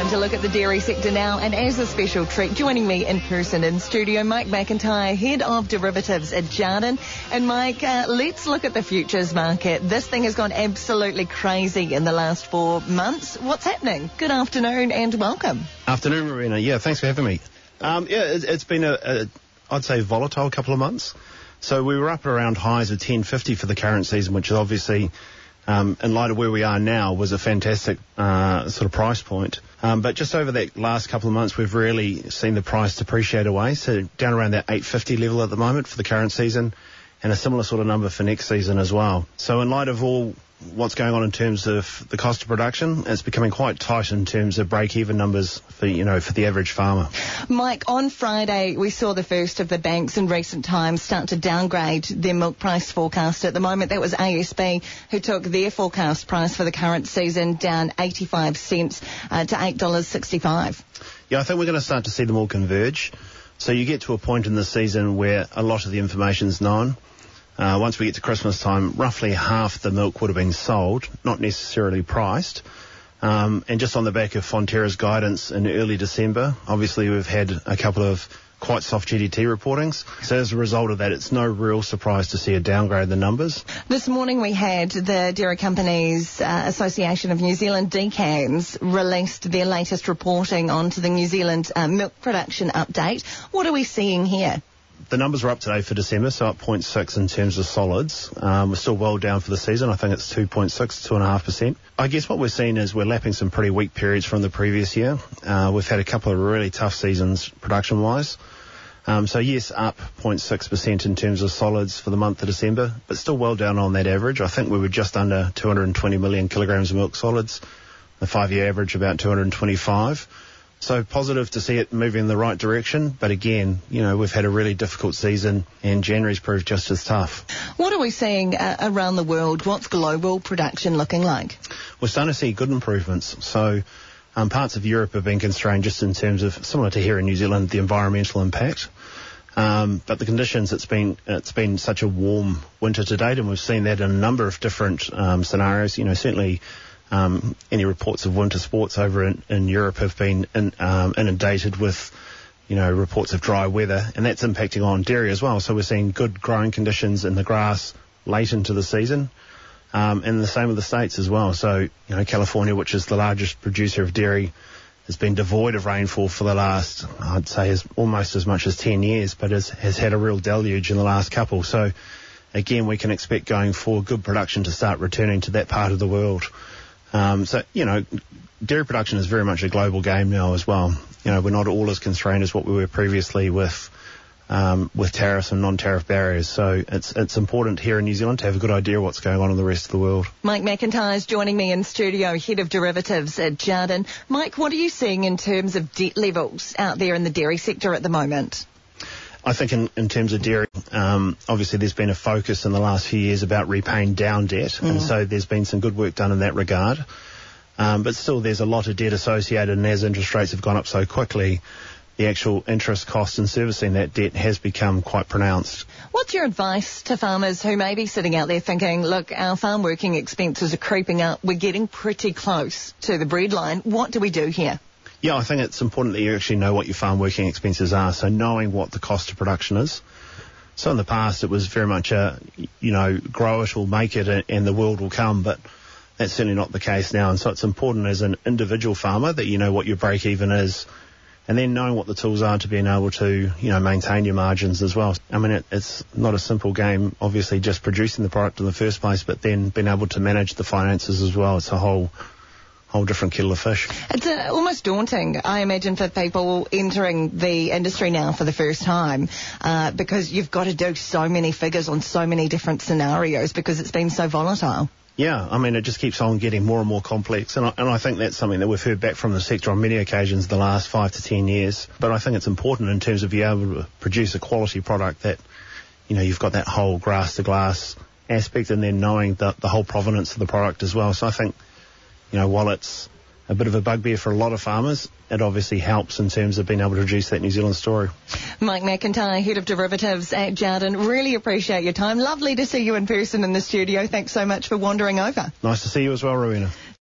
Time to look at the dairy sector now, and as a special treat, joining me in person in studio, Mike McIntyre, Head of Derivatives at Jarden. And Mike, let's look at the futures market. This thing has gone absolutely crazy in the last 4 months. What's happening? Good afternoon and welcome. Afternoon, Rowena. Yeah, thanks for having me. It's been I'd say, volatile couple of months. So we were up around highs of 10.50 for the current season, which is obviously... in light of where we are now, was a fantastic sort of price point. But just over that last couple of months, we've really seen the price depreciate away. So down around that 850 level at the moment for the current season, and a similar sort of number for next season as well. So in light of all what's going on in terms of the cost of production, it's becoming quite tight in terms of break-even numbers for the average farmer. Mike, on Friday we saw the first of the banks in recent times start to downgrade their milk price forecast. At the moment that was ASB, who took their forecast price for the current season down 85 cents to $8.65. Yeah, I think we're going to start to see them all converge. So you get to a point in the season where a lot of the information's known. Once we get to Christmas time, roughly half the milk would have been sold, not necessarily priced. And just on the back of Fonterra's guidance in early December, obviously we've had a couple of quite soft GDT reportings. So as a result of that, it's no real surprise to see a downgrade in the numbers. This morning we had the Dairy Companies Association of New Zealand Decans released their latest reporting onto the New Zealand milk production update. What are we seeing here? The numbers are up today for December, so up 0.6 in terms of solids. We're still well down for the season. I think it's 2.6, 2.5%. I guess what we're seeing is we're lapping some pretty weak periods from the previous year. We've had a couple of really tough seasons production-wise. So, yes, up 0.6% in terms of solids for the month of December, but still well down on that average. I think we were just under 220 million kilograms of milk solids, the five-year average about 225. So positive to see it moving in the right direction, but again, we've had a really difficult season and January's proved just as tough. What are we seeing around the world? What's global production looking like? We're starting to see good improvements. So parts of Europe have been constrained just in terms of, similar to here in New Zealand, the environmental impact. But the conditions, it's been such a warm winter to date, and we've seen that in a number of different scenarios. Certainly... any reports of winter sports over in Europe have been inundated with, reports of dry weather, and that's impacting on dairy as well. So we're seeing good growing conditions in the grass late into the season, and the same with the States as well. So, California, which is the largest producer of dairy, has been devoid of rainfall for the last, I'd say, almost as much as 10 years, but has had a real deluge in the last couple. So, again, we can expect going forward good production to start returning to that part of the world. So, dairy production is very much a global game now as well. We're not all as constrained as what we were previously with tariffs and non-tariff barriers. So it's important here in New Zealand to have a good idea what's going on in the rest of the world. Mike McIntyre is joining me in studio, Head of Derivatives at Jarden. Mike, what are you seeing in terms of debt levels out there in the dairy sector at the moment? I think in terms of dairy, obviously there's been a focus in the last few years about repaying down debt, and so there's been some good work done in that regard. But still there's a lot of debt associated, and as interest rates have gone up so quickly, the actual interest cost in servicing that debt has become quite pronounced. What's your advice to farmers who may be sitting out there thinking, look, our farm working expenses are creeping up, we're getting pretty close to the breadline, what do we do here? Yeah, I think it's important that you actually know what your farm working expenses are, so knowing what the cost of production is. So in the past, it was very much grow it or make it and the world will come, but that's certainly not the case now. And so it's important as an individual farmer that you know what your break-even is, and then knowing what the tools are to being able to, maintain your margins as well. I mean, it's not a simple game, obviously, just producing the product in the first place, but then being able to manage the finances as well. It's a whole different kettle of fish. It's almost daunting, I imagine, for people entering the industry now for the first time, because you've got to do so many figures on so many different scenarios because it's been so volatile. Yeah, I mean, it just keeps on getting more and more complex, and I think that's something that we've heard back from the sector on many occasions the last 5 to 10 years. But I think it's important in terms of being able to produce a quality product that, you've got that whole grass-to-glass aspect, and then knowing the whole provenance of the product as well. So I think... while it's a bit of a bugbear for a lot of farmers, it obviously helps in terms of being able to produce that New Zealand story. Mike McIntyre, Head of Derivatives at Jarden, really appreciate your time. Lovely to see you in person in the studio. Thanks so much for wandering over. Nice to see you as well, Rowena.